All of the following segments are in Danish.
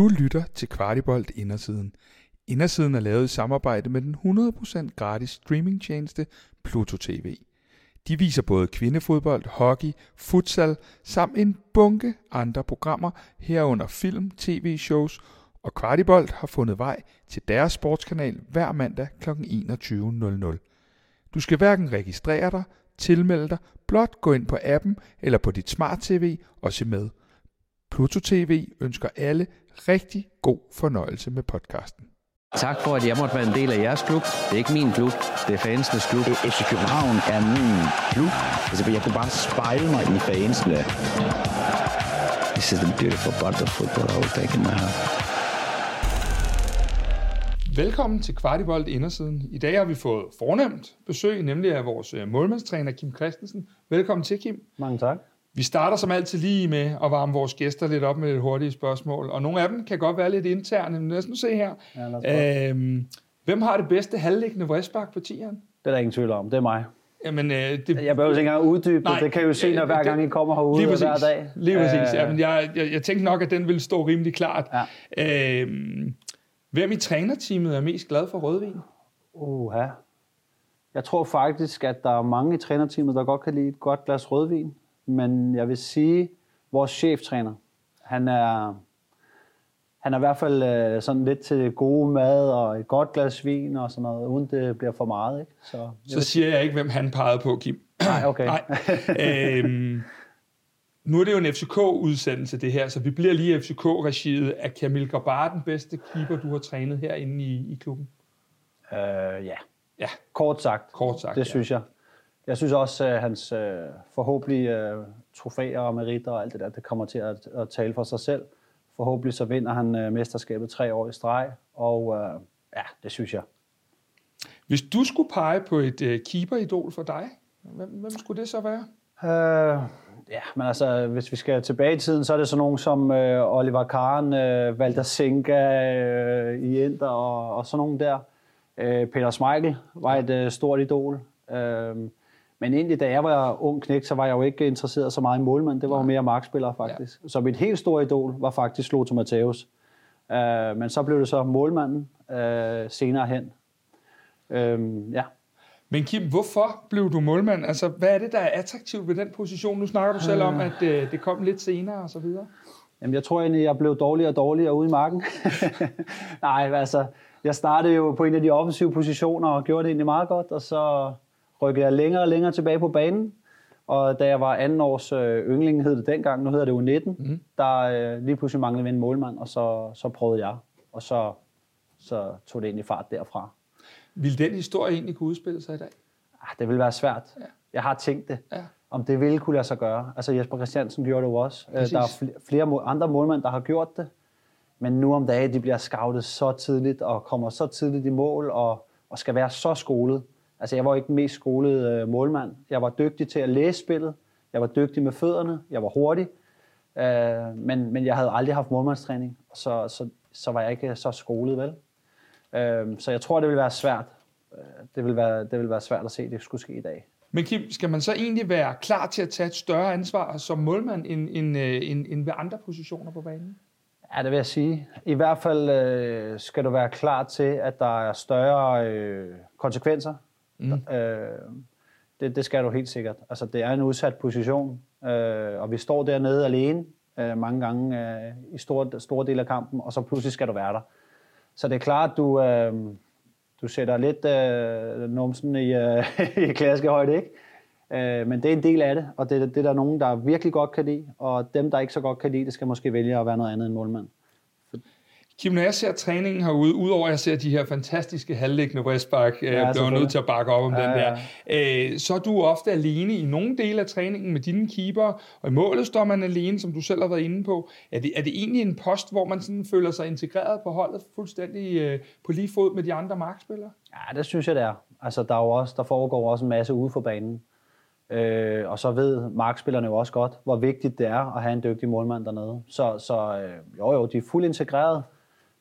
Du lytter til Kvartibold Indersiden. Indersiden er lavet i samarbejde med den 100% gratis streamingtjeneste Pluto TV. De viser både kvindefodbold, hockey, futsal samt en bunke andre programmer herunder film, tv-shows, og Kvartibold har fundet vej til deres sportskanal hver mandag kl. 21.00. Du skal hverken registrere dig, tilmelde dig, blot gå ind på appen eller på dit smart-tv og se med. Pluto TV ønsker alle rigtig god fornøjelse med podcasten. Tak for, at jeg måtte være en del af jeres klub. Det er ikke min klub, det er fansenes klub. FC København er min klub. Altså, jeg kunne bare spejle mig i fansene. This is the beautiful part of football I will take in my heart. Velkommen til Kvartibold Indersiden. I dag har vi fået fornemt besøg, nemlig af vores målmandstræner Kim Christensen. Velkommen til, Kim. Mange tak. Vi starter som altid lige med at varme vores gæster lidt op med lidt hurtige spørgsmål, og nogle af dem kan godt være lidt interne, men lad os nu se her. Ja, hvem har det bedste halvliggende vrispark på tieren? Det er der ingen tvivl om, det er mig. Jamen, jeg behøver ikke engang uddybe det, det kan jeg jo se, når hver gang I kommer herude hver dag. Lige præcis, ja, men jeg tænkte nok, at den ville stå rimelig klart. Ja. Hvem i trænerteamet er mest glad for rødvin? Uha. Jeg tror faktisk, at der er mange i trænerteamet, der godt kan lide et godt glas rødvin. Men jeg vil sige, vores cheftræner, han er i hvert fald sådan lidt til gode mad og et godt glas vin og sådan noget, uden det bliver for meget. Ikke? Så siger jeg ikke, hvem han pegede på, Kim. Nej, okay. Nej. Nu er det jo en FCK-udsendelse, det her, så vi bliver lige FCK-regiet. Er Kamil Grabara den bedste keeper, du har trænet herinde i klubben? Ja. Kort sagt. Det synes jeg. Jeg synes også, at hans forhåbentlig trofæer og meritter og alt det der, det kommer til at tale for sig selv. Forhåbentlig så vinder han mesterskabet 3 år i streg, og ja, det synes jeg. Hvis du skulle pege på et keeperidol for dig, hvem skulle det så være? Men altså, hvis vi skal tilbage i tiden, så er det sådan nogen som Oliver Kahn, Walter Zinke i Inter og sådan nogen der. Peter Schmeichel var et stort idol. Men egentlig, da jeg var ung knægt, så var jeg jo ikke interesseret så meget i målmand. Det var jo mere markspillere, faktisk. Ja. Så mit helt store idol var faktisk Lothar Matthäus. Men så blev det så målmanden senere hen. Men Kim, hvorfor blev du målmand? Altså, hvad er det, der er attraktivt ved den position? Nu snakker du selv om, at det kom lidt senere og så videre. Jamen, jeg tror egentlig, jeg blev dårligere og dårligere ude i marken. Nej, altså, jeg startede jo på en af de offensive positioner og gjorde det egentlig meget godt, og så rykkede jeg længere og længere tilbage på banen, og da jeg var 2. års yngling, hed det dengang, nu hedder det jo 19, der lige pludselig manglede en målmand, og så prøvede jeg, og så tog det egentlig fart derfra. Vil den historie egentlig kunne udspille sig i dag? Det ville være svært. Ja. Jeg har tænkt det, om det ville kunne lade sig gøre. Altså Jesper Christiansen gjorde det også. Præcis. Der er flere andre målmænd, der har gjort det, men nu om dagen, de bliver scoutet så tidligt, og kommer så tidligt i mål, og skal være så skolet. Altså, jeg var ikke den mest skolede målmand. Jeg var dygtig til at læse spillet. Jeg var dygtig med fødderne. Jeg var hurtig. Men jeg havde aldrig haft målmandstræning. Så var jeg ikke så skolet, vel? Så jeg tror, det ville være svært. Det ville være svært at se, at det skulle ske i dag. Men Kim, skal man så egentlig være klar til at tage et større ansvar som målmand end ved andre positioner på banen? Ja, det vil jeg sige. I hvert fald skal du være klar til, at der er større konsekvenser. Det skal du helt sikkert. Altså, det er en udsat position, og vi står dernede alene mange gange i store del af kampen, og så pludselig skal du være der. Så det er klart, du sætter lidt numsen i klaskehøjde, ikke? Men det er en del af det, og det er der nogen, der virkelig godt kan lide, og dem, der ikke så godt kan lide, det skal måske vælge at være noget andet end målmand. Kim, når jeg ser træningen herude, udover at jeg ser de her fantastiske halvliggende wristback, bliver nødt til at bakke op om den der, så er du ofte alene i nogle dele af træningen med dine keeper, og i målet står man alene, som du selv har været inde på. Er det egentlig en post, hvor man sådan føler sig integreret på holdet fuldstændig på lige fod med de andre markspillere? Ja, det synes jeg, det er. Altså, der foregår også en masse ude for banen. Og så ved markspillerne jo også godt, hvor vigtigt det er at have en dygtig målmand dernede. Så de er fuldt integreret.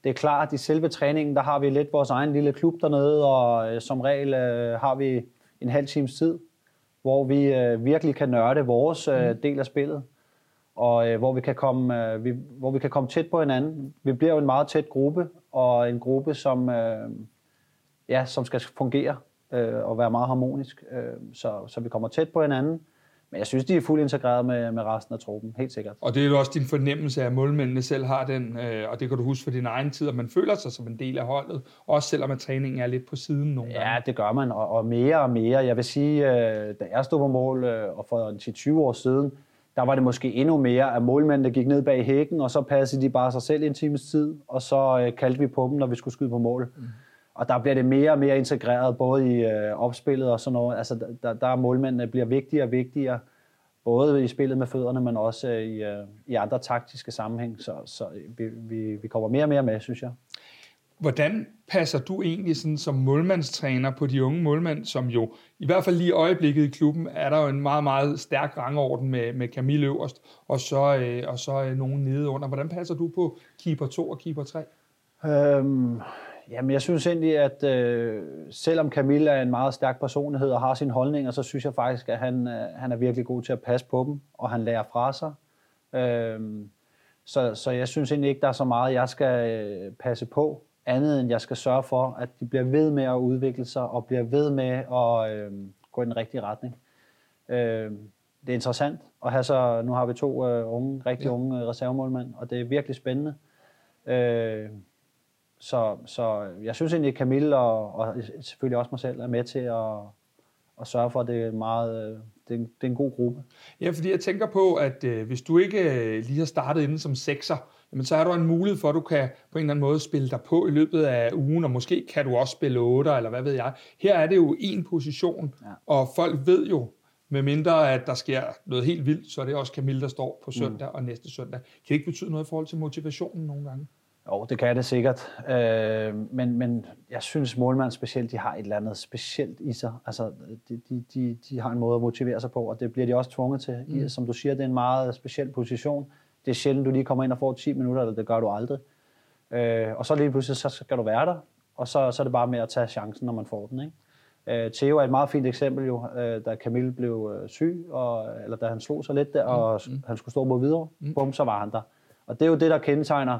Det er klart, at i selve træningen, der har vi lidt vores egen lille klub dernede, og som regel har vi en halv times tid, hvor vi virkelig kan nørde vores del af spillet. og hvor vi kan komme tæt på hinanden. Vi bliver jo en meget tæt gruppe, og en gruppe, som skal fungere og være meget harmonisk, så vi kommer tæt på hinanden. Men jeg synes, de er fuldt integreret med resten af truppen, helt sikkert. Og det er jo også din fornemmelse af, at målmændene selv har den, og det kan du huske for din egen tid, at man føler sig som en del af holdet, også selvom at træningen er lidt på siden nogle gange. Ja, det gør man, og mere og mere. Jeg vil sige, da jeg stod på mål, og for 10-20 år siden, der var det måske endnu mere, at målmændene gik ned bag hækken, og så passede de bare sig selv en times tid, og så kaldte vi på dem, når vi skulle skyde på mål. Mm. Og der bliver det mere og mere integreret, både i opspillet og sådan noget. Altså, der målmændene bliver vigtigere og vigtigere, både i spillet med fødderne, men også i andre taktiske sammenhæng. Så vi kommer mere og mere med, synes jeg. Hvordan passer du egentlig sådan som målmandstræner på de unge målmænd, som jo i hvert fald lige i øjeblikket i klubben, er der jo en meget, meget stærk rangorden med Camille Øst, og så nogen nede under. Hvordan passer du på keeper 2 og keeper 3? Jamen, jeg synes egentlig, at selvom Camille er en meget stærk personlighed og har sine holdninger, så synes jeg faktisk, at han er virkelig god til at passe på dem, og han lærer fra sig. Så jeg synes egentlig ikke, der er så meget, jeg skal passe på, andet end jeg skal sørge for, at de bliver ved med at udvikle sig og bliver ved med at gå i den rigtige retning. Det er interessant, og nu har vi to unge reservemålmænd, og det er virkelig spændende. Så jeg synes egentlig, at Camille og selvfølgelig også mig selv er med til at sørge for, at det er en god gruppe. Ja, fordi jeg tænker på, at hvis du ikke lige har startet inden som sekser, jamen, så er der en mulighed for, at du kan på en eller anden måde spille dig på i løbet af ugen, og måske kan du også spille 8, eller hvad ved jeg. Her er det jo én position, ja. Og folk ved jo, medmindre at der sker noget helt vildt, så er det også Camille, der står på søndag og næste søndag. Kan det ikke betyde noget i forhold til motivationen nogle gange? Jo, det kan det sikkert. Men jeg synes, målmænd specielt, de har et eller andet specielt i sig. Altså, de har en måde at motivere sig på, og det bliver de også tvunget til. Som du siger, det er en meget speciel position. Det er sjældent, du lige kommer ind og får 10 minutter, eller det gør du aldrig. Og så lige pludselig, så skal du være der, og så er det bare med at tage chancen, når man får den, ikke? Theo er et meget fint eksempel jo, da Camille blev syg, eller da han slog sig lidt der, og han skulle stå på videre. Bum, så var han der. Og det er jo det, der kendetegner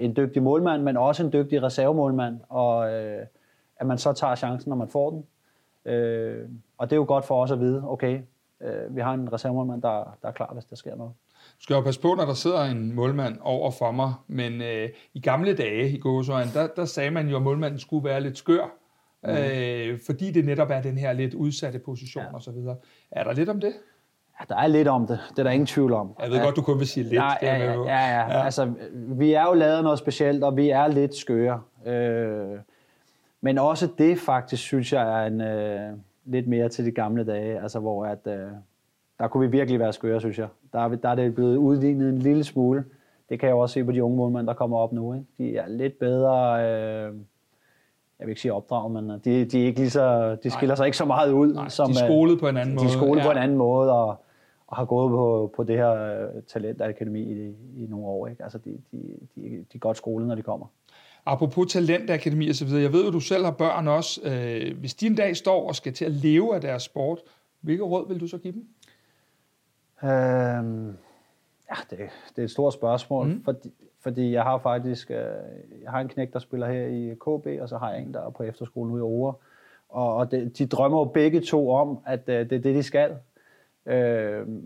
en dygtig målmand, men også en dygtig reservemålmand, og at man så tager chancen, når man får den. Og det er jo godt for os at vide, okay, vi har en reservemålmand, der er klar, hvis der sker noget. Du skal jo passe på, når der sidder en målmand over for mig, men i gamle dage i gåseøjne, der sagde man jo, at målmanden skulle være lidt skør, fordi det netop er den her lidt udsatte position, ja. Og så videre. Er der lidt om det? Ja, der er lidt om det. Det er der ingen tvivl om. Jeg ved godt, du kun vil sige lidt. Ja. Altså, vi er jo lavet noget specielt, og vi er lidt skøre. Men også det faktisk, synes jeg, er en lidt mere til de gamle dage, altså hvor at... Der kunne vi virkelig være skøre, synes jeg. Der er det blevet udlignet en lille smule. Det kan jeg også se på de unge målmænd, der kommer op nu, ikke? De er lidt bedre, jeg vil ikke sige opdrag, men de er ikke lige så, de skiller sig ikke så meget ud. Nej, som, de er skolet på en anden måde. De er skolet på en anden måde og har gået på det her talentakademi i nogle år. Ikke? Altså, de er godt skolet, når de kommer. Apropos talentakademi og så videre. Jeg ved jo, du selv har børn også. Hvis de en dag står og skal til at leve af deres sport, hvilke råd vil du så give dem? Det er et stort spørgsmål, fordi jeg har faktisk en knægt, der spiller her i KB, og så har jeg en, der er på efterskolen ude i Åre. Og de drømmer jo begge to om, at det er det, de skal.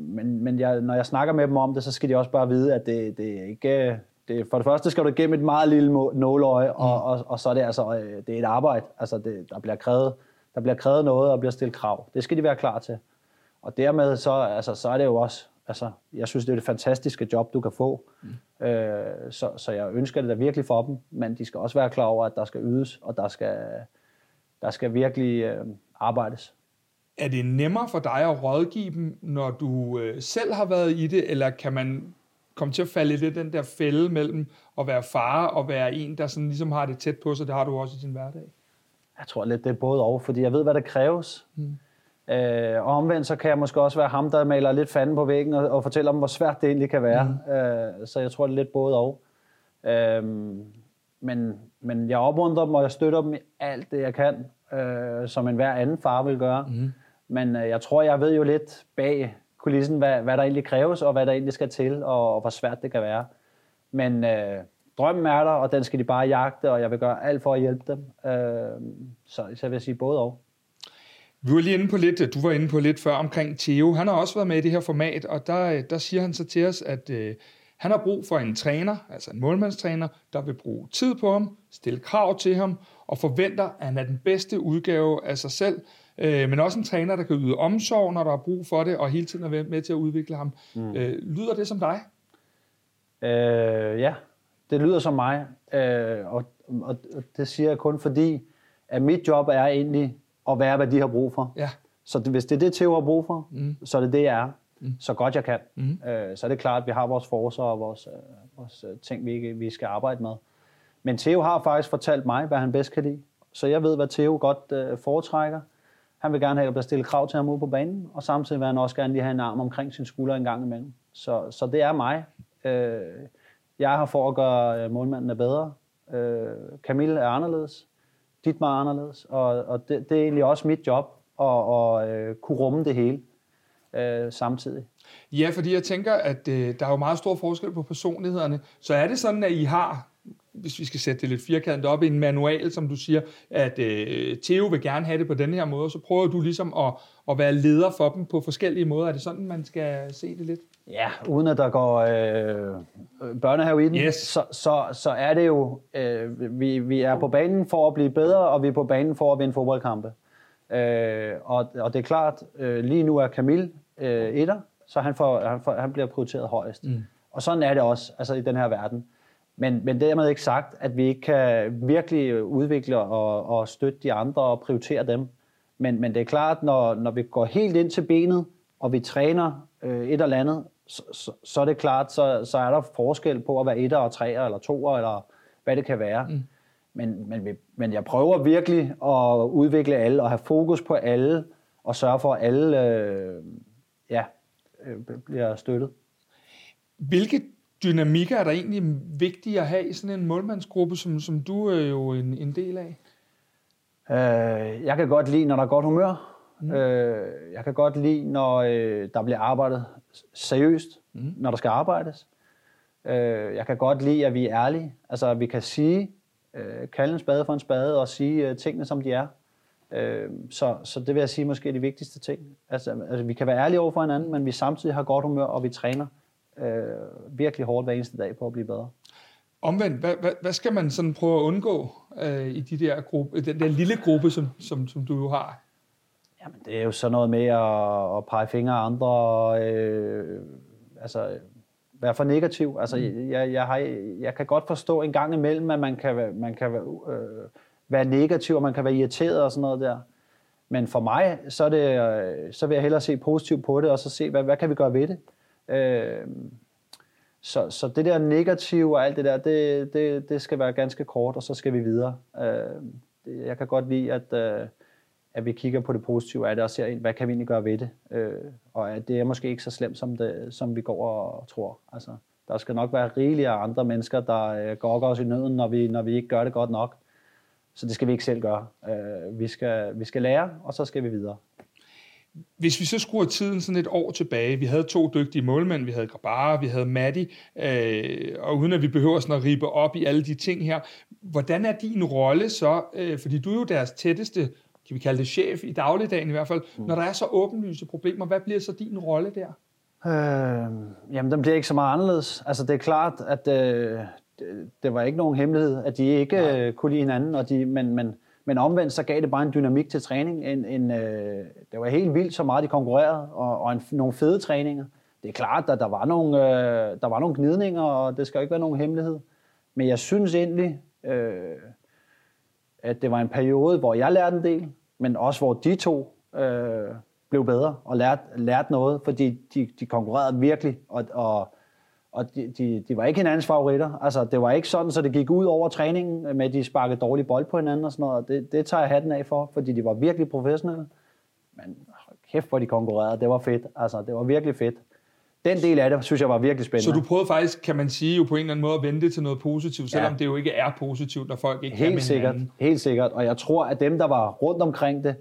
Men når jeg snakker med dem om det, så skal de også bare vide, at det er ikke... For det første skal du igennem et meget lille nåløje, og så er det altså det er et arbejde. Altså, der bliver krævet noget, og bliver stillet krav. Det skal de være klar til. Og dermed så er det jo også, altså, jeg synes, det er det fantastiske job, du kan få. Så jeg ønsker det da virkelig for dem, men de skal også være klar over, at der skal ydes, og der skal virkelig arbejdes. Er det nemmere for dig at rådgive dem, når du selv har været i det, eller kan man komme til at falde lidt den der fælde mellem at være far og være en, der sådan ligesom har det tæt på sig, det har du også i din hverdag? Jeg tror lidt, det er både og, fordi jeg ved, hvad der kræves. Og omvendt, så kan jeg måske også være ham, der maler lidt fanden på væggen og fortæller dem, hvor svært det egentlig kan være. Så jeg tror, det er lidt både og. Men jeg opmuntrer dem, og jeg støtter dem i alt det, jeg kan, som enhver anden far vil gøre. Men jeg tror, jeg ved jo lidt bag kulissen, hvad der egentlig kræves, og hvad der egentlig skal til, og hvor svært det kan være. Men drømmen er der, og den skal de bare jagte, og jeg vil gøre alt for at hjælpe dem. Så vil jeg sige både og. Vi var lige inde på lidt, du var inde på lidt før omkring Theo. Han har også været med i det her format, og der siger han så til os, at han har brug for en træner, altså en målmandstræner, der vil bruge tid på ham, stille krav til ham, og forventer, at han er den bedste udgave af sig selv, men også en træner, der kan yde omsorg, når der er brug for det, og hele tiden er med til at udvikle ham. Mm. Lyder det som dig? Ja, det lyder som mig, og det siger jeg kun fordi, at mit job er egentlig at være, hvad de har brug for. Ja. Så hvis det er det, Theo har brug for, så er det det, jeg er. Mm. Så godt jeg kan. Så er det klart, at vi har vores forser og vores ting, vi skal arbejde med. Men Theo har faktisk fortalt mig, hvad han bedst kan lide. Så jeg ved, hvad Theo godt foretrækker. Han vil gerne have, at der stille krav til ham ude på banen, og samtidig vil han også gerne lige have en arm omkring sin skulder en gang imellem. Så det er mig. Jeg er her for at gøre målmanden bedre. Camille er anderledes. Dietmar er anderledes. Og det er egentlig også mit job at kunne rumme det hele. Samtidig. Ja, fordi jeg tænker, at der er jo meget stor forskel på personlighederne. Så er det sådan, at I har, hvis vi skal sætte det lidt firkantet op, en manual, som du siger, at Theo vil gerne have det på den her måde, så prøver du ligesom at være leder for dem på forskellige måder. Er det sådan, man skal se det lidt? Ja, uden at der går børnehave i den, yes. så er det jo, vi er på banen for at blive bedre, og vi er på banen for at vinde fodboldkampe. Og det er klart, lige nu er Camille etter, så han bliver prioriteret højest. Mm. Og sådan er det også altså i den her verden. Men dermed ikke sagt, at vi ikke kan virkelig udvikle og støtte de andre og prioritere dem. Men det er klart, når vi går helt ind til benet, og vi træner et eller andet, så er det klart, så er der forskel på at være etter og treer eller toer, eller hvad det kan være. Mm. Men jeg prøver virkelig at udvikle alle og have fokus på alle og sørge for, at alle bliver støttet. Hvilke dynamikker er der egentlig vigtige at have i sådan en målmandsgruppe, som du er jo en del af? Jeg kan godt lide, når der er godt humør. Mm. Jeg kan godt lide, når der bliver arbejdet seriøst, når der skal arbejdes. Jeg kan godt lide, at vi er ærlige. Altså, at vi kan sige... kalde en spade for en spade og sige tingene, som de er. Så det vil jeg sige måske er de vigtigste ting. Altså, vi kan være ærlige over for hinanden, men vi samtidig har godt humør, og vi træner virkelig hårdt hver eneste dag på at blive bedre. Omvendt, hvad skal man sådan prøve at undgå i den der lille gruppe, som du jo har? Jamen, det er jo sådan noget med at pege fingre af andre og være for negativ. Altså, jeg kan godt forstå en gang imellem, at man kan være negativ, og man kan være irriteret og sådan noget der. Men for mig, så er det, så vil jeg hellere se positivt på det, og så se, hvad kan vi gøre ved det? Så det der negative og alt det der, det skal være ganske kort, og så skal vi videre. Jeg kan godt lide, at vi kigger på det positive af det og ser, hvad kan vi egentlig gøre ved det? Og at det er måske ikke så slemt, som vi går og tror. Altså, der skal nok være rigeligere andre mennesker, der gokker os i nøden, når vi ikke gør det godt nok. Så det skal vi ikke selv gøre. Vi skal lære, og så skal vi videre. Hvis vi så skruer tiden sådan et år tilbage, vi havde 2 dygtige målmænd, vi havde Grabara, vi havde Matti, og uden at vi behøver sådan at ribe op i alle de ting her, hvordan er din rolle så? Fordi du er jo deres tætteste, kan vi kalde det chef i dagligdagen i hvert fald, når der er så åbenlyse problemer. Hvad bliver så din rolle der? Jamen, den bliver ikke så meget anderledes. Altså, det er klart, at det var ikke nogen hemmelighed, at de ikke kunne lide hinanden, men omvendt så gav det bare en dynamik til træning. Det var helt vildt, så meget de konkurrerede, og nogle fede træninger. Det er klart, at der var nogle gnidninger, og det skal jo ikke være nogen hemmelighed. Men jeg synes egentlig... at det var en periode, hvor jeg lærte en del, men også hvor de to blev bedre og lærte noget, fordi de konkurrerede virkelig, og de var ikke hinandens favoritter. Altså, det var ikke sådan, så det gik ud over træningen med, at de sparkede dårlig bold på hinanden og sådan noget, og det tager jeg hatten af for, fordi de var virkelig professionelle. Men kæft, hvor de konkurrerede. Det var fedt. Altså, det var virkelig fedt. Den del af det, synes jeg, var virkelig spændende. Så du prøvede faktisk, kan man sige, jo på en eller anden måde at vente til noget positivt, selvom det jo ikke er positivt, når folk ikke kan med hinanden. Helt sikkert. Og jeg tror, at dem, der var rundt omkring det,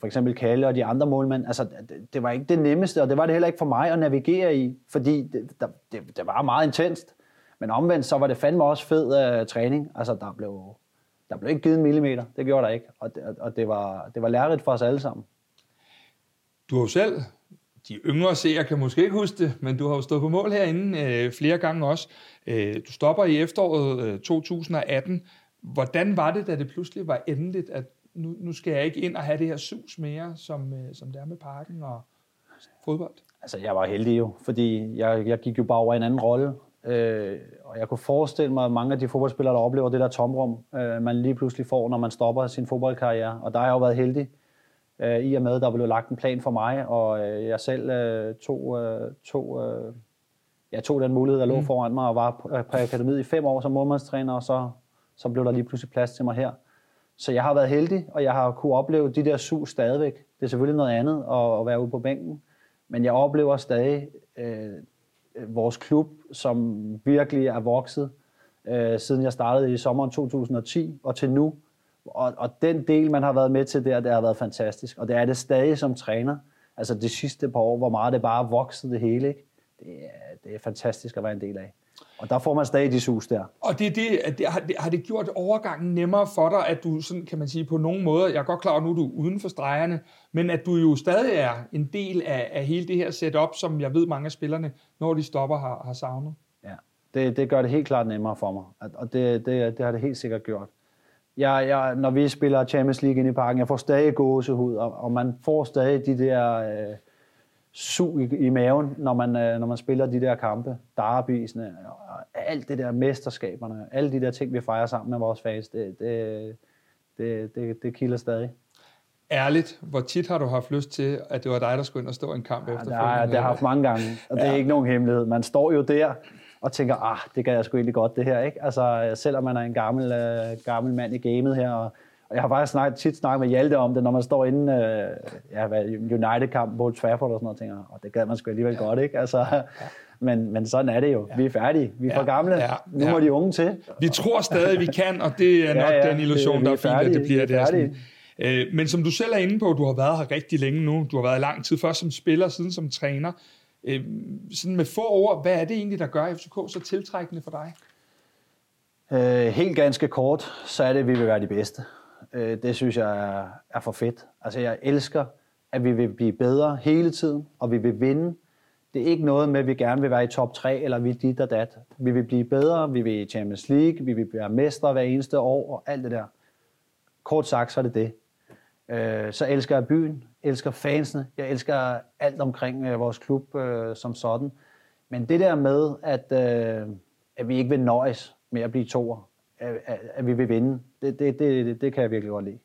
For eksempel Kalle og de andre målmænd. Altså, det var ikke det nemmeste, og det var det heller ikke for mig at navigere i, fordi det var meget intenst. Men omvendt, så var det fandme også fed træning. Altså, der blev ikke givet en millimeter. Det gjorde der ikke. Og det var lærerigt for os alle sammen. Du har jo selv, de yngre seere kan måske ikke huske det, men du har jo stået på mål herinde flere gange også. Du stopper i efteråret 2018. Hvordan var det, da det pludselig var endeligt, at nu skal jeg ikke ind og have det her sus mere, som det er med parken og fodbold? Altså, jeg var heldig jo, fordi jeg gik jo bare over i en anden rolle. Og jeg kunne forestille mig, at mange af de fodboldspillere, der oplever det der tomrum, man lige pludselig får, når man stopper sin fodboldkarriere. Og der har jeg jo været heldig, i og med, der blev lagt en plan for mig, og jeg selv tog den mulighed, der lå foran mig, og var på akademiet i 5 år som målmandstræner, og så blev der lige pludselig plads til mig her. Så jeg har været heldig, og jeg har kunne opleve de der sus stadigvæk. Det er selvfølgelig noget andet at være ude på bænken, men jeg oplever stadig vores klub, som virkelig er vokset, siden jeg startede i sommeren 2010 og til nu. Og den del, man har været med til der, det har været fantastisk. Og det er det stadig som træner. Altså det sidste par år, hvor meget det bare voksede det hele, ikke? Det er fantastisk at være en del af. Og der får man stadig de sus der. Og har det gjort overgangen nemmere for dig, at du sådan, kan man sige, på nogen måder, jeg er godt klar, at nu er du uden for stregerne, men at du jo stadig er en del af hele det her setup, som jeg ved mange af spillerne, når de stopper, har savnet? Ja, det gør det helt klart nemmere for mig. Og det har det helt sikkert gjort. Når vi spiller Champions League inde i parken, jeg får stadig gåsehud, og man får stadig de der sug i maven, når man spiller de der kampe, derbysene, og alt det der mesterskaberne, alle de der ting, vi fejrer sammen med vores fans, det kilder stadig. Ærligt, hvor tit har du haft lyst til, at det var dig, der skulle ind og stå en kamp efterfølgende? Nej, det har jeg haft mange gange, og det er ikke nogen hemmelighed. Man står jo der og tænker, det kan jeg sgu egentlig godt, det her, ikke? Altså, selvom man er en gammel mand i gamet her, og jeg har faktisk tit snakket med Hjalte om det, når man står inden United-kampen på Old Trafford og sådan noget, og tænker, det gad man sgu alligevel godt, ikke? Altså, men sådan er det jo. Vi er færdige. Vi er for gamle. Nu må de unge til. Vi tror stadig, vi kan, og det er nok den illusion, det, der er fint, færdige, at det bliver det sådan. Men som du selv er inde på, du har været her rigtig længe nu. Du har været lang tid, først som spiller, siden som træner. Sådan med få ord, hvad er det egentlig, der gør FCK så tiltrækkende for dig? Helt ganske kort, så er det, at vi vil være de bedste. Det synes jeg er for fedt. Altså jeg elsker, at vi vil blive bedre hele tiden, og vi vil vinde. Det er ikke noget med, at vi gerne vil være i top 3, eller vi dit og dat. Vi vil blive bedre, vi vil i Champions League, vi vil være mestre hver eneste år, og alt det der. Kort sagt, så er det det. Så elsker jeg byen, elsker fansene, jeg elsker alt omkring vores klub som sådan. Men det der med, at vi ikke vil nøjes med at blive toer, at vi vil vinde, det kan jeg virkelig godt lide.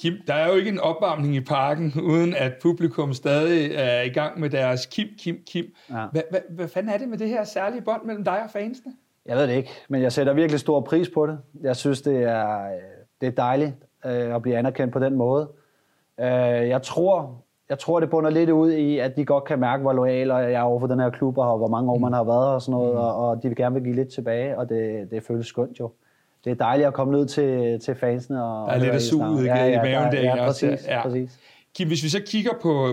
Kim, der er jo ikke en opvarmning i parken, uden at publikum stadig er i gang med deres Kim. Ja. Hvad fanden er det med det her særlige bånd mellem dig og fansene? Jeg ved det ikke, men jeg sætter virkelig stor pris på det. Jeg synes, det er dejligt at blive anerkendt på den måde. Jeg tror, det bunder lidt ud i, at de godt kan mærke, hvor loyal jeg er over for den her klub, og hvor mange år man har været og sådan noget, og de vil gerne vil give lidt tilbage, og det føles skønt jo. Det er dejligt at komme ned til fansene. Og der er lidt at suge ud i maven der. Ja, præcis. Kim, hvis vi så kigger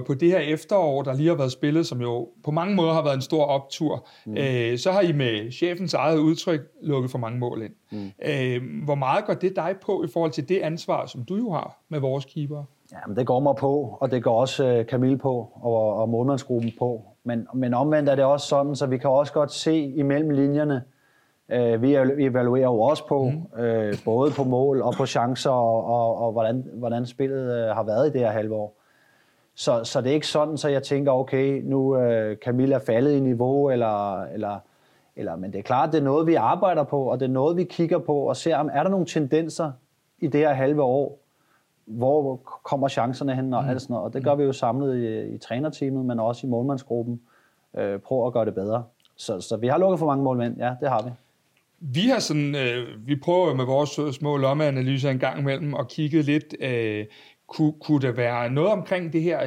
på det her efterår, der lige har været spillet, som jo på mange måder har været en stor optur, så har I med chefens eget udtryk lukket for mange mål ind. Hvor meget går det dig på i forhold til det ansvar, som du jo har med vores keeper? Jamen, det går mig på, og det går også Camille på, og målmandsgruppen på. Men omvendt er det også sådan, så vi kan også godt se imellem linjerne. Vi evaluerer jo også på, både på mål og på chancer, og hvordan spillet har været i det her halvår. Så det er ikke sådan, så jeg tænker, okay, nu Camille er faldet i niveau, eller, men det er klart, det er noget, vi arbejder på, og det er noget, vi kigger på og ser, om er der nogle tendenser i det her halve år, hvor kommer chancerne hen og alt sådan noget. Og det gør vi jo samlet i trænerteamet, men også i målmandsgruppen. Prøv at gøre det bedre. Så vi har lukket for mange målmænd, ja, det har vi. Vi har sådan, vi prøver med vores små lommeanalyser en gang imellem og kigget lidt. Kunne der være noget omkring det her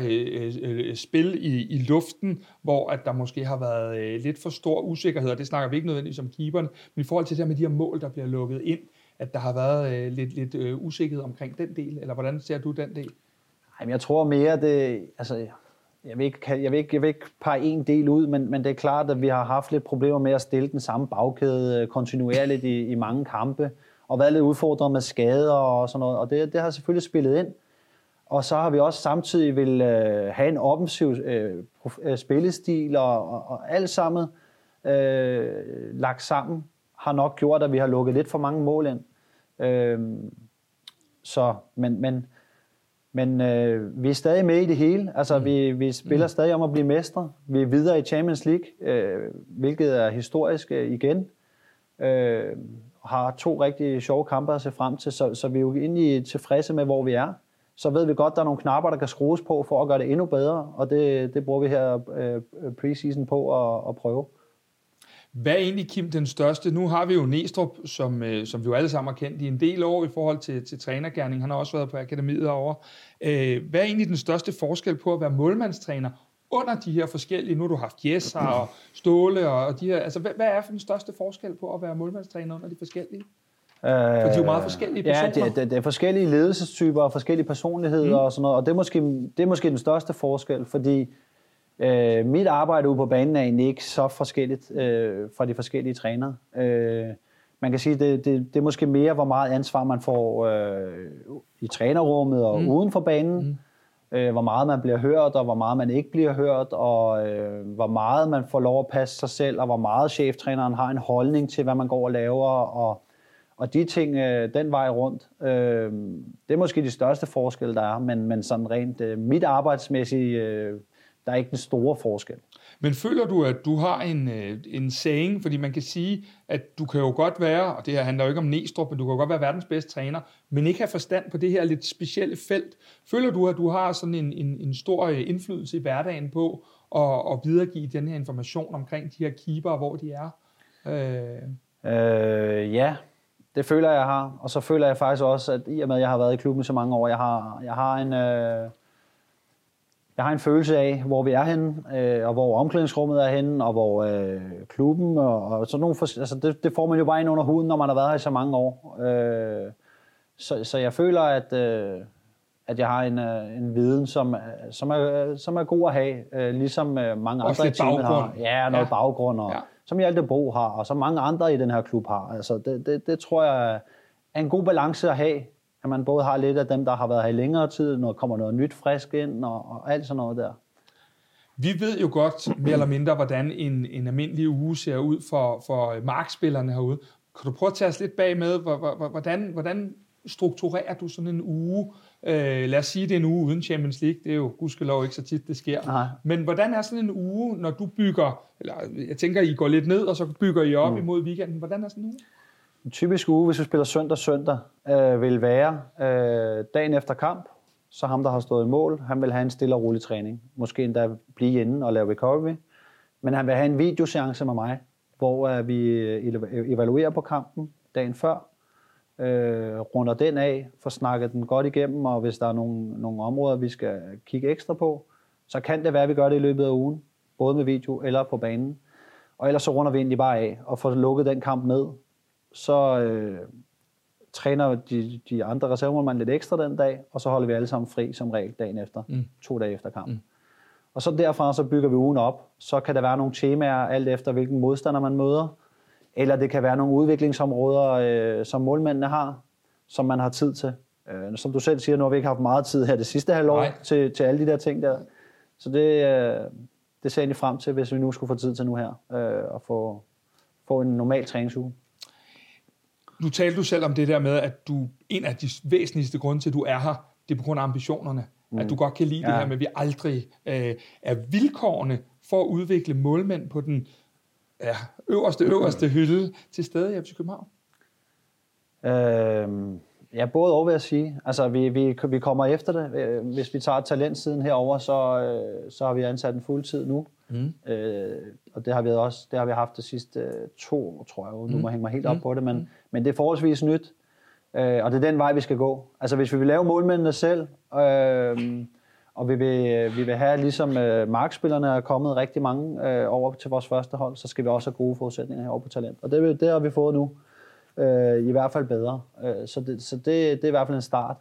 spil i luften, hvor at der måske har været lidt for stor usikkerhed, og det snakker vi ikke nødvendigvis om keeperen, men i forhold til det her med de her mål, der bliver lukket ind, at der har været lidt usikkerhed omkring den del, eller hvordan ser du den del? Jamen, jeg tror mere, det, altså, jeg vil ikke pege en del ud, men det er klart, at vi har haft lidt problemer med at stille den samme bagkæde kontinuerligt i mange kampe, og været lidt udfordret med skader og sådan noget, og det har selvfølgelig spillet ind. Og så har vi også samtidig vil have en offensiv spillestil og alt sammen lagt sammen, har nok gjort, at vi har lukket lidt for mange mål ind. Men vi er stadig med i det hele. Altså, vi spiller stadig om at blive mestre. Vi er videre i Champions League, hvilket er historisk igen. Har 2 rigtig sjove kampe at se frem til, så vi er jo egentlig tilfredse med, hvor vi er. Så ved vi godt, der er nogle knapper, der kan skrues på for at gøre det endnu bedre, og det bruger vi her preseason på at prøve. Hvad er egentlig, Kim, den største? Nu har vi jo Næstrup, som vi jo alle sammen har kendt i en del år i forhold til trænergerning. Han har også været på akademiet derovre. Hvad er egentlig den største forskel på at være målmandstræner under de her forskellige? Nu har du haft Jess og Ståle og de her. Altså, hvad er for den største forskel på at være målmandstræner under de forskellige? For de er jo meget forskellige personer. Ja, det er forskellige ledelsestyper og forskellige personligheder og sådan noget. Og det er måske den største forskel, fordi mit arbejde ude på banen er egentlig ikke så forskelligt fra de forskellige trænere. Man kan sige, at det er måske mere, hvor meget ansvar man får i trænerrummet og uden for banen. Hvor meget man bliver hørt, og hvor meget man ikke bliver hørt, og hvor meget man får lov at passe sig selv, og hvor meget cheftræneren har en holdning til, hvad man går og laver, og de ting den vej rundt. Det er måske de største forskelle, der er, men sådan rent mit arbejdsmæssige... Der er ikke den store forskel. Men føler du, at du har en saying? Fordi man kan sige, at du kan jo godt være, og det her handler jo ikke om Næstrup, men du kan jo godt være verdens bedste træner, men ikke have forstand på det her lidt specielle felt. Føler du, at du har sådan en stor indflydelse i hverdagen på at videregive den her information omkring de her keepere, hvor de er? Ja, det føler jeg har. Og så føler jeg faktisk også, at i og med, at jeg har været i klubben så mange år, jeg har en følelse af, hvor vi er henne, og hvor omklædningsrummet er henne, og hvor klubben og sådan nogle... Altså det får man jo bare ind under huden, når man har været her i så mange år. Så jeg føler, at jeg har en viden, som er god at have, ligesom mange også andre i teamet har. Ja, noget baggrund, og, ja. Som Hjalte Bo har, og som mange andre i den her klub har. Altså det tror jeg er en god balance at have, at man både har lidt af dem, der har været her i længere tid, når kommer noget nyt frisk ind og alt sådan noget der. Vi ved jo godt, mere eller mindre, hvordan en almindelig uge ser ud for markspillerne herude. Kan du prøve at tage os lidt bag med, hvordan strukturerer du sådan en uge? Lad os sige, det er en uge uden Champions League. Det er jo gudskelov ikke så tit, det sker. Nej. Men hvordan er sådan en uge, når du bygger, eller jeg tænker, I går lidt ned, og så bygger I op imod weekenden. Hvordan er sådan en uge? En typisk uge, hvis vi spiller søndag, vil være dagen efter kamp, så ham, der har stået i mål, han vil have en stille og rolig træning. Måske endda blive inde og lave recovery. Men han vil have en videoseance med mig, hvor vi evaluerer på kampen dagen før, runder den af, får snakket den godt igennem, og hvis der er nogle områder, vi skal kigge ekstra på, så kan det være, at vi gør det i løbet af ugen, både med video eller på banen. Og ellers så runder vi egentlig bare af og får lukket den kamp ned. Så træner de andre reservemålmænd lidt ekstra den dag, og så holder vi alle sammen fri som regel dagen efter, 2 dage efter kampen. Og så derfra så bygger vi ugen op. Så kan der være nogle temaer, alt efter hvilken modstander man møder, eller det kan være nogle udviklingsområder, som målmændene har, som man har tid til. Som du selv siger, nu har vi ikke haft meget tid her det sidste halvår til alle de der ting der. Så det ser jeg frem til, hvis vi nu skulle få tid til nu her, at få en normal træningsuge. Nu talte du selv om det der med, at du en af de væsentligste grunde til, at du er her, det er på grund af ambitionerne. At du godt kan lide det her med, at vi aldrig er vilkårene for at udvikle målmænd på den øverste hylde til stede i FC København. Ja, både over at sige. Altså, vi kommer efter det. Hvis vi tager talentsiden herover, så har vi ansat en fuldtid nu. Og det har vi haft de sidste 2, tror jeg. Nu må jeg hænge mig helt op på det, men det er forholdsvis nyt, og det er den vej, vi skal gå. Altså, hvis vi vil lave målmændene selv, og vi vil have, ligesom markspillerne er kommet rigtig mange over til vores første hold, så skal vi også have gode forudsætninger herovre på talent. Og det har vi fået nu, i hvert fald bedre. Så det er i hvert fald en start.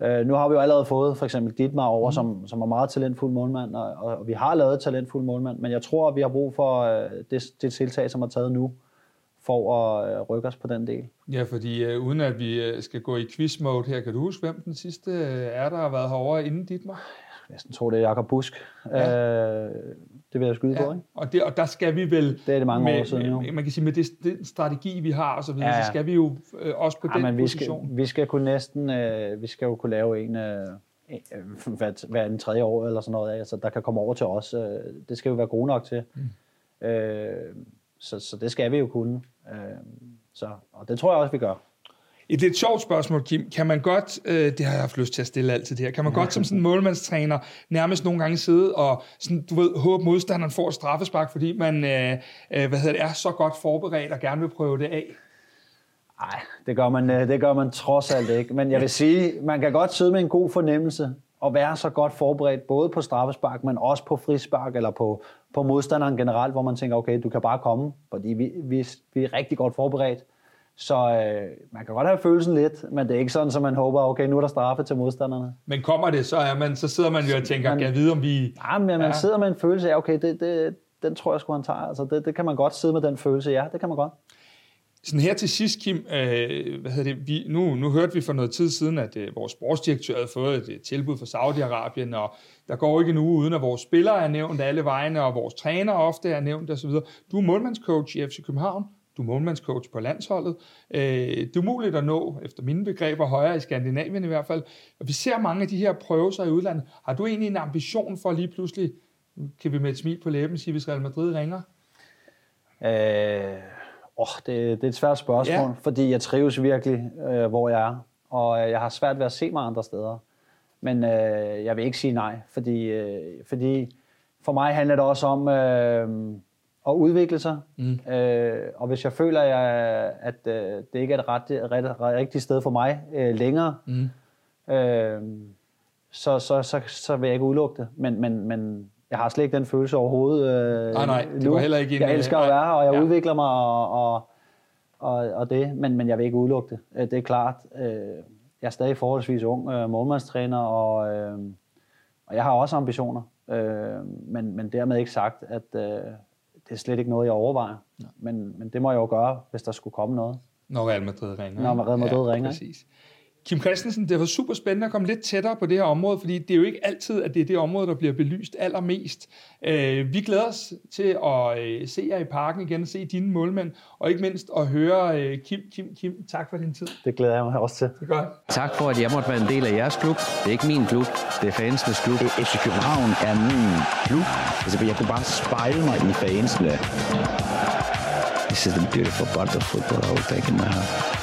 Nu har vi jo allerede fået for eksempel Dietmar over, som er meget talentfuld målmand, og vi har lavet talentfuld målmand, men jeg tror, at vi har brug for det tiltag, som er taget nu, for at rykke os på den del. Ja, fordi uden at vi skal gå i quiz-mode her, kan du huske, hvem den sidste er, der har været herovre inden Dietmar? Jeg tror, det er Jakob Busk. Ja. Det vil jeg skyde på, ikke? Og der skal vi vel... Det er det mange år siden nu. Man kan sige, med den strategi, vi har og så videre, så skal vi jo også på den position. Vi skal jo kunne lave en... hvad den tredje år eller sådan noget af, altså, der kan komme over til os. Det skal jo være gode nok til. Så det skal vi jo kunne. Og det tror jeg også, vi gør. Et lidt sjovt spørgsmål, Kim. Kan man godt, det har jeg haft lyst til at stille altid det her, kan man godt som sådan en målmandstræner nærmest nogle gange sidde og sådan, du ved, håbe modstanderen får et straffespark, fordi man er så godt forberedt og gerne vil prøve det af? Nej, det gør man trods alt ikke. Men jeg vil sige, man kan godt sidde med en god fornemmelse og være så godt forberedt både på straffespark, men også på frispark eller på modstanderen generelt, hvor man tænker, okay, du kan bare komme, fordi vi er rigtig godt forberedt. Så man kan godt have følelsen lidt, men det er ikke sådan, som man håber, okay, nu er der straffe til modstanderne. Men kommer det, så sidder man jo og tænker, kan jeg vide, om vi... Nej, men man sidder med en følelse af, okay, den tror jeg sgu, han tager. Altså, det kan man godt sidde med den følelse, ja, det kan man godt. Sådan her til sidst, Kim, nu hørte vi for noget tid siden, at vores sportsdirektør havde fået et tilbud fra Saudi-Arabien, og der går ikke en uge uden, at vores spillere er nævnt alle vejene, og vores træner ofte er nævnt osv. Du er målmandscoach i FC København. Du er målmandscoach på landsholdet. Det er muligt at nå, efter mine begreber, højere i Skandinavien i hvert fald. Og vi ser mange af de her prøvelser i udlandet. Har du egentlig en ambition for lige pludselig, kan vi med et smil på læben sige, hvis Real Madrid ringer? Det er et svært spørgsmål, fordi jeg trives virkelig, hvor jeg er. Og jeg har svært ved at se mig andre steder. Men jeg vil ikke sige nej, fordi for mig handler det også om... og udvikle sig. Og hvis jeg føler, at det ikke er et rigtigt sted for mig længere, så vil jeg ikke udelukke det. Men jeg har slet ikke den følelse overhovedet. Nej, det var heller ikke en... Jeg elsker at være her, og jeg udvikler mig, og det, men jeg vil ikke udelukke det. Det er klart. Jeg er stadig forholdsvis ung målmandstræner, og jeg har også ambitioner. Men dermed ikke sagt, at... Det er slet ikke noget, jeg overvejer. Men det må jeg jo gøre, hvis der skulle komme noget. Når Real Madrid ringer. Præcis. Kim Christensen, det var super spændende at komme lidt tættere på det her område, fordi det er jo ikke altid, at det er det område, der bliver belyst allermest. Vi glæder os til at se jer i parken igen, se dine målmænd, og ikke mindst at høre Kim, tak for din tid. Det glæder jeg mig også til. Det er godt. Tak for, at jeg måtte være en del af jeres klub. Det er ikke min klub, det er fansenes klub. FC København er min klub. Altså, jeg kunne bare spejle mig i fansene. This is the beautiful part of football I will take in my heart.